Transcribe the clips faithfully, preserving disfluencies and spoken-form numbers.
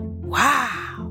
Wow.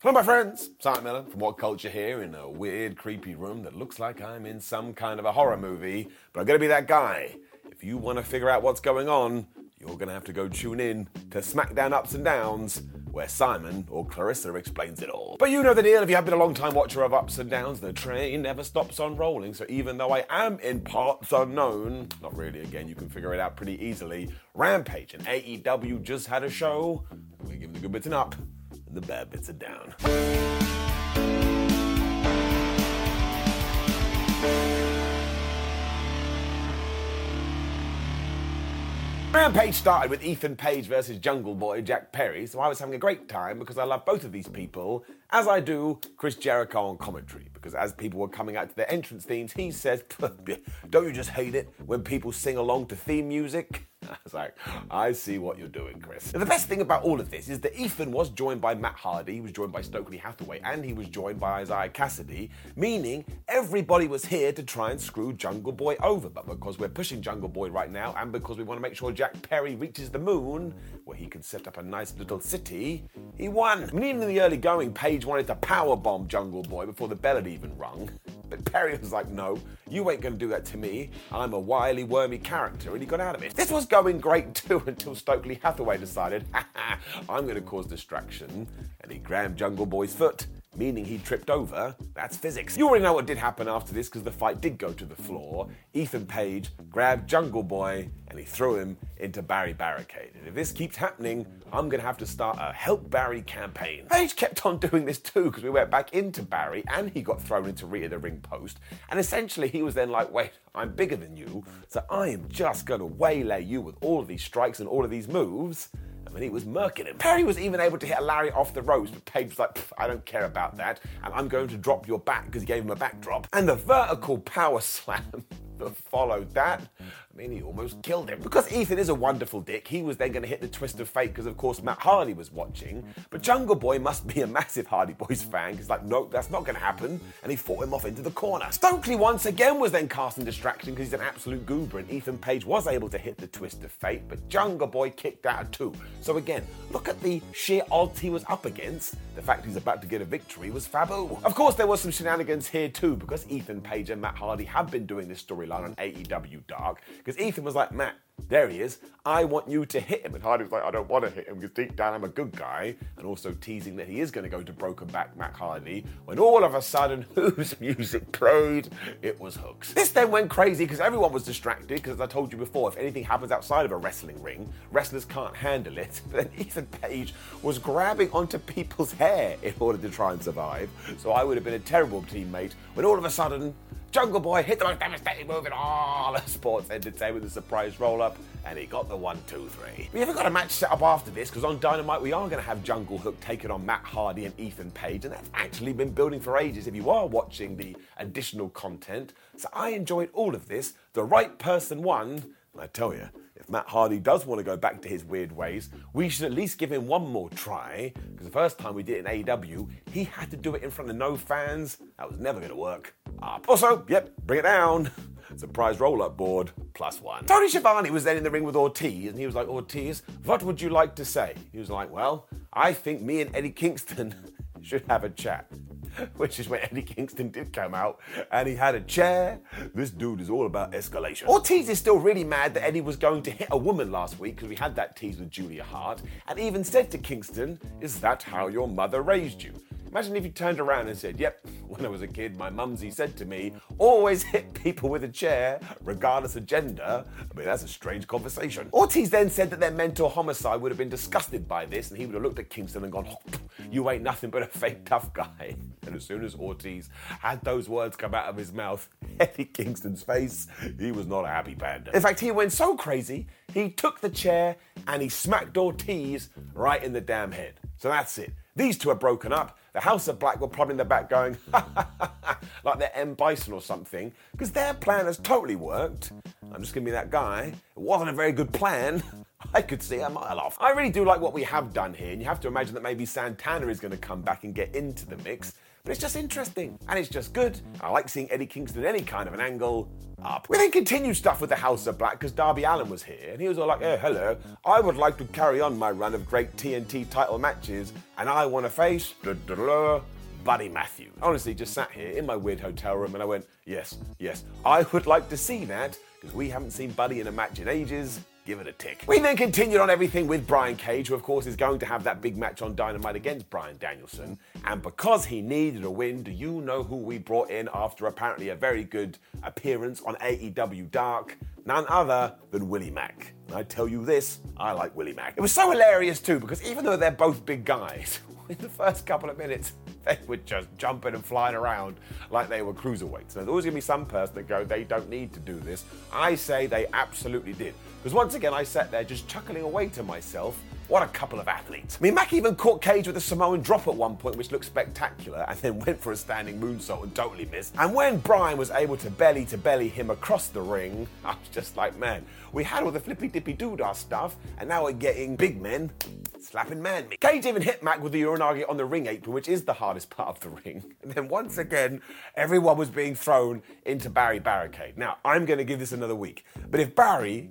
Hello, my friends. Simon Miller from What Culture here in a weird, creepy room that looks like I'm in some kind of a horror movie. But I'm going to be that guy. If you want to figure out what's going on, you're going to have to go tune in to SmackDown Ups and Downs, where Simon or Clarissa explains it all. But you know the deal. If you have been a long-time watcher of Ups and Downs, the train never stops on rolling. So even though I am in parts unknown, not really, again, you can figure it out pretty easily. Rampage and A E W just had a show. We're giving the good bits an up and the bad bits a down. Rampage started with Ethan Page versus Jungle Boy Jack Perry, so I was having a great time because I love both of these people, as I do Chris Jericho on commentary, because as people were coming out to their entrance themes, he says, "Don't you just hate it when people sing along to theme music?" I was like, I see what you're doing, Chris. Now, the best thing about all of this is that Ethan was joined by Matt Hardy, he was joined by Stokely Hathaway, and he was joined by Isaiah Cassidy, meaning everybody was here to try and screw Jungle Boy over. But because we're pushing Jungle Boy right now, and because we want to make sure Jack Perry reaches the moon, where he can set up a nice little city, he won. I mean, even in the early going, Page wanted to powerbomb Jungle Boy before the bell had even rung. But Perry was like, "No, you ain't going to do that to me. I'm a wily, wormy character," and he got out of it. This was going great too until Stokely Hathaway decided, "Ha ha, I'm going to cause distraction," and he grabbed Jungle Boy's foot, meaning he tripped over. That's physics. You already know what did happen after this because the fight did go to the floor. Ethan Page grabbed Jungle Boy and he threw him into Barry Barricade. And if this keeps happening, I'm going to have to start a Help Barry campaign. Page kept on doing this too because we went back into Barry and he got thrown into Rita the Ring Post. And essentially he was then like, "Wait, I'm bigger than you, so I am just going to waylay you with all of these strikes and all of these moves." I mean, he was murking him. Perry was even able to hit a lariat off the ropes, but Page was like, "I don't care about that, and I'm going to drop your back," because he gave him a backdrop. And the vertical power slam that followed that, I mean, he almost killed him. Because Ethan is a wonderful dick, he was then going to hit the twist of fate because, of course, Matt Hardy was watching. But Jungle Boy must be a massive Hardy Boys fan. He's like, "No, that's not going to happen." And he fought him off into the corner. Stokely once again was then casting distraction because he's an absolute goober, and Ethan Page was able to hit the twist of fate, but Jungle Boy kicked out at two. So again, look at the sheer odds he was up against. The fact he's about to get a victory was fabu. Of course, there was some shenanigans here too because Ethan Page and Matt Hardy have been doing this story line on A E W Dark, because Ethan was like, "Matt, there he is, I want you to hit him." And Hardy was like, "I don't want to hit him because deep down I'm a good guy," and also teasing that he is going to go to broken back Matt Hardy, when all of a sudden, whose music played? It was Hooks. This then went crazy because everyone was distracted, because as I told you before, if anything happens outside of a wrestling ring, wrestlers can't handle it. But then Ethan Page was grabbing onto people's hair in order to try and survive, so I would have been a terrible teammate when all of a sudden, Jungle Boy hit the most devastating move in all of sports entertainment, the surprise roll-up, and he got the one, two, three. We haven't got a match set up after this, because on Dynamite we are going to have Jungle Hook taking on Matt Hardy and Ethan Page, and that's actually been building for ages if you are watching the additional content. So I enjoyed all of this. The right person won, and I tell you, if Matt Hardy does want to go back to his weird ways, we should at least give him one more try, because the first time we did it in A E W, he had to do it in front of no fans. That was never going to work. Up. Also, yep, bring it down. Surprise roll-up board, plus one. Tony Schiavone was then in the ring with Ortiz, and he was like, "Ortiz, what would you like to say?" He was like, "Well, I think me and Eddie Kingston should have a chat." which is where Eddie Kingston did come out, and he had a chair. This dude is all about escalation. Ortiz is still really mad that Eddie was going to hit a woman last week, because we had that tease with Julia Hart, and even said to Kingston, is that how your mother raised you? Imagine if you turned around and said, yep, when I was a kid, my mumsy said to me, always hit people with a chair, regardless of gender. I mean, that's a strange conversation. Ortiz then said that their mentor Homicide would have been disgusted by this, and he would have looked at Kingston and gone, oh, you ain't nothing but a fake tough guy. And as soon as Ortiz had those words come out of his mouth, Eddie Kingston's face, he was not a happy panda. In fact, he went so crazy, he took the chair and he smacked Ortiz right in the damn head. So that's it. These two are broken up. The House of Black were probably in the back going, ha, ha, ha, ha, like they're M. Bison or something, because their plan has totally worked. I'm just going to be that guy. It wasn't a very good plan. I could see a mile off. I really do like what we have done here, and you have to imagine that maybe Santana is going to come back and get into the mix. But it's just interesting, and it's just good. I like seeing Eddie Kingston in any kind of an angle up. We then continued stuff with the House of Black, because Darby Allin was here, and he was all like, oh, hello, I would like to carry on my run of great T N T title matches, and I want to face Buddy Matthews. Honestly, just sat here in my weird hotel room, and I went, yes, yes, I would like to see that, because we haven't seen Buddy in a match in ages. Give it a tick. We then continued on everything with Brian Cage, who of course is going to have that big match on Dynamite against Bryan Danielson. And because he needed a win, do you know who we brought in after apparently a very good appearance on A E W Dark? None other than Willie Mack. And I tell you this, I like Willie Mack. It was so hilarious too, because even though they're both big guys, in the first couple of minutes, they were just jumping and flying around like they were cruiserweights. There's always going to be some person that go, they don't need to do this. I say they absolutely did. Because once again, I sat there just chuckling away to myself. What a couple of athletes. I mean, Mack even caught Cage with a Samoan drop at one point, which looked spectacular, and then went for a standing moonsault and totally missed. And when Brian was able to belly-to-belly him across the ring, I was just like, man, we had all the flippy-dippy-doodah stuff, and now we're getting big men slapping man meat. Cage even hit Mack with the uranagi on the ring apron, which is the hardest part of the ring. And then once again, everyone was being thrown into Barry Barricade. Now, I'm going to give this another week, but if Barry...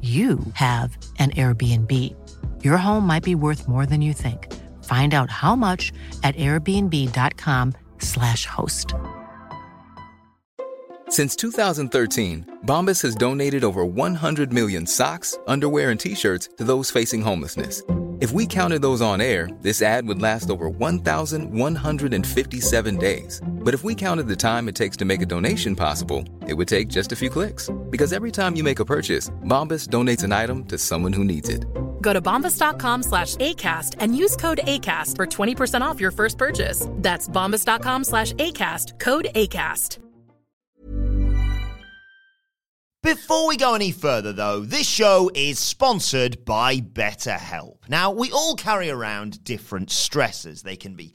you have an Airbnb. Your home might be worth more than you think. Find out how much at airbnb.com slash host. Since two thousand thirteen, Bombas has donated over one hundred million socks, underwear, and T-shirts to those facing homelessness. If we counted those on air, this ad would last over one thousand one hundred fifty-seven days. But if we counted the time it takes to make a donation possible, it would take just a few clicks. Because every time you make a purchase, Bombas donates an item to someone who needs it. Go to bombas.com slash ACAST and use code ACAST for twenty percent off your first purchase. That's bombas.com slash ACAST, code ACAST. Before we go any further, though, this show is sponsored by BetterHelp. Now, we all carry around different stressors. They can be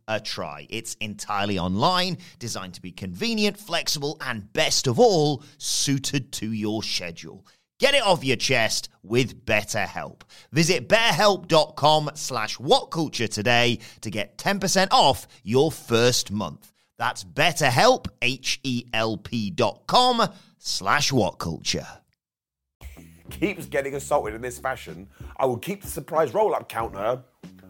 a try? It's entirely online, designed to be convenient, flexible, and best of all, suited to your schedule. Get it off your chest with BetterHelp. Visit betterhelp.com slash whatculture today to get ten percent off your first month. That's betterhelp, H-E-L-P dot com slash whatculture. Keeps getting assaulted in this fashion. I will keep the surprise roll-up counter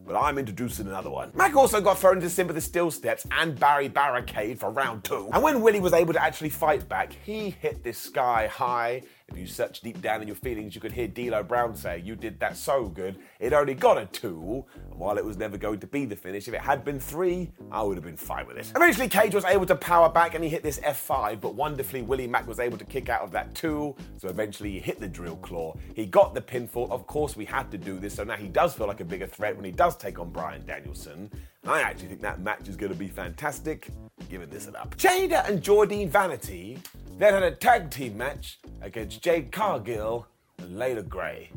but I'm introducing another one. Mack also got thrown into Sympathy Steel Steps and Barry Barricade for round two. And when Willie was able to actually fight back, he hit this sky high. If you search deep down in your feelings, you could hear D'Lo Brown say, "You did that so good, it only got a two." And while it was never going to be the finish, if it had been three, I would have been fine with it. Eventually, Cage was able to power back and he hit this F five, but wonderfully, Willie Mack was able to kick out of that two, so eventually he hit the drill claw. He got the pinfall. Of course, we had to do this, so now he does feel like a bigger threat when he does take on Bryan Danielson. And I actually think that match is going to be fantastic, giving this it up. Jada and Jordynne Vanity then had a tag team match against Jade Cargill and Layla Gray.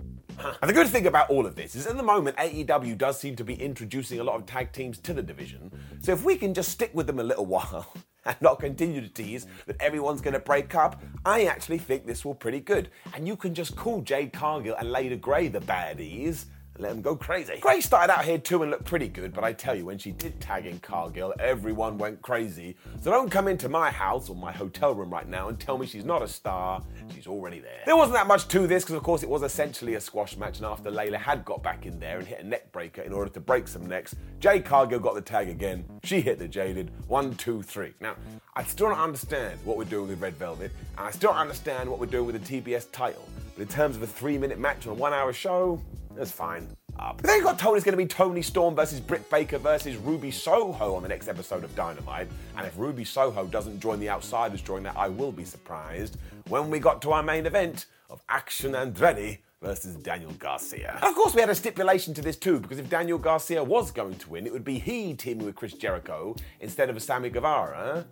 And the good thing about all of this is at the moment, A E W does seem to be introducing a lot of tag teams to the division. So if we can just stick with them a little while and not continue to tease that everyone's going to break up, I actually think this will be pretty good. And you can just call Jade Cargill and Layla Gray the baddies. Let them go crazy. Gray started out here too and looked pretty good, but I tell you, when she did tag in Cargill, everyone went crazy. So don't come into my house or my hotel room right now and tell me she's not a star. She's already there. There wasn't that much to this because, of course, it was essentially a squash match, and after Layla had got back in there and hit a neck breaker in order to break some necks, Jade Cargill got the tag again. She hit the Jaded. One, two, three. Now, I still don't understand what we're doing with Red Velvet, and I still don't understand what we're doing with the T B S title. But in terms of a three-minute match on a one-hour show, that's fine. Up. But then you got told it's going to be Toni Storm versus Britt Baker versus Ruby Soho on the next episode of Dynamite. And if Ruby Soho doesn't join the Outsiders during that, I will be surprised. When we got to our main event of Action Andretti versus Daniel Garcia. And of course, we had a stipulation to this too, because if Daniel Garcia was going to win, it would be he teaming with Chris Jericho instead of a Sammy Guevara.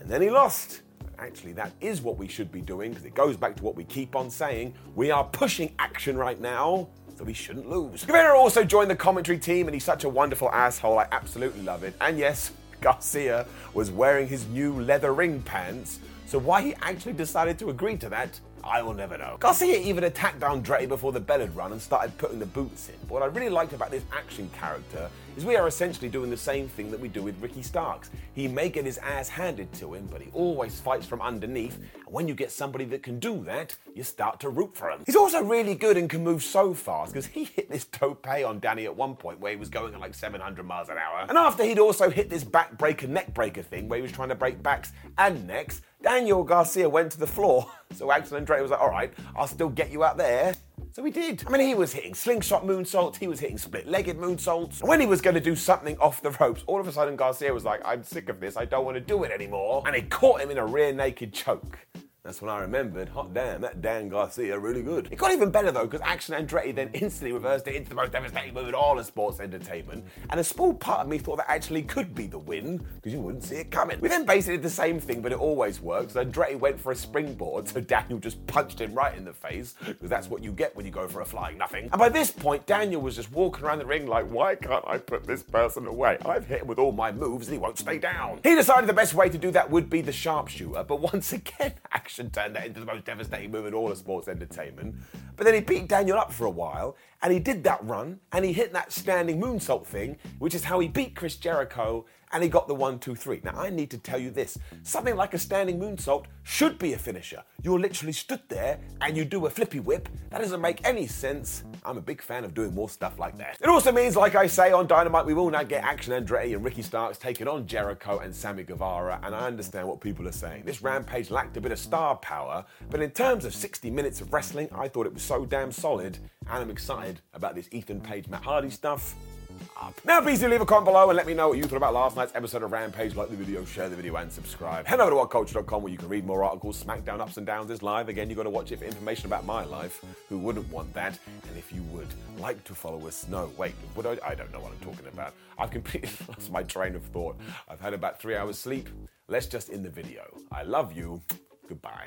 And then he lost. Actually, that is what we should be doing, because it goes back to what we keep on saying. We are pushing action right now, so we shouldn't lose. Guevara also joined the commentary team, and he's such a wonderful asshole. I absolutely love it. And yes, Garcia was wearing his new leather ring pants, so why he actually decided to agree to that, I will never know. Garcia even attacked Andretti before the bell had run and started putting the boots in. But what I really liked about this action character is we are essentially doing the same thing that we do with Ricky Starks. He may get his ass handed to him, but he always fights from underneath. And when you get somebody that can do that, you start to root for him. He's also really good and can move so fast, because he hit this tope on Danny at one point where he was going at like seven hundred miles an hour. And after he'd also hit this backbreaker, neckbreaker thing where he was trying to break backs and necks, Daniel Garcia went to the floor. So Axel Andretti was like, all right, I'll still get you out there. So he did. I mean, he was hitting slingshot moonsaults, he was hitting split-legged moonsaults. And when he was going to do something off the ropes, all of a sudden Garcia was like, I'm sick of this, I don't want to do it anymore. And he caught him in a rear naked choke. That's when I remembered, hot damn, that Dan Garcia really good. It got even better though, because Action Andretti then instantly reversed it into the most devastating move in all of sports entertainment. And a small part of me thought that actually could be the win, because you wouldn't see it coming. We then basically did the same thing, but it always works. Andretti went for a springboard, so Daniel just punched him right in the face, because that's what you get when you go for a flying nothing. And by this point, Daniel was just walking around the ring like, why can't I put this person away? I've hit him with all my moves and he won't stay down. He decided the best way to do that would be the sharpshooter, but once again, Action and turned that into the most devastating move in all of sports entertainment. But then he beat Daniel up for a while, and he did that run, and he hit that standing moonsault thing, which is how he beat Chris Jericho, and he got the one, two, three. Now, I need to tell you this. Something like a standing moonsault should be a finisher. You're literally stood there, and you do a flippy whip. That doesn't make any sense. I'm a big fan of doing more stuff like that. It also means, like I say, on Dynamite, we will now get Action Andretti and Ricky Starks taking on Jericho and Sammy Guevara, and I understand what people are saying. This Rampage lacked a bit of star power, but in terms of sixty minutes of wrestling, I thought it was so damn solid, and I'm excited about this Ethan Page, Matt Hardy stuff. Up. Now please do leave a comment below and let me know what you thought about last night's episode of Rampage. Like the video, share the video and subscribe. Head over to what culture dot com where you can read more articles. SmackDown Ups and Downs is live. Again, you've got to watch it for information about my life. Who wouldn't want that? And if you would like to follow us, no, wait, what I, I don't know what I'm talking about. I've completely lost my train of thought. I've had about three hours sleep. Let's just end the video. I love you. Goodbye.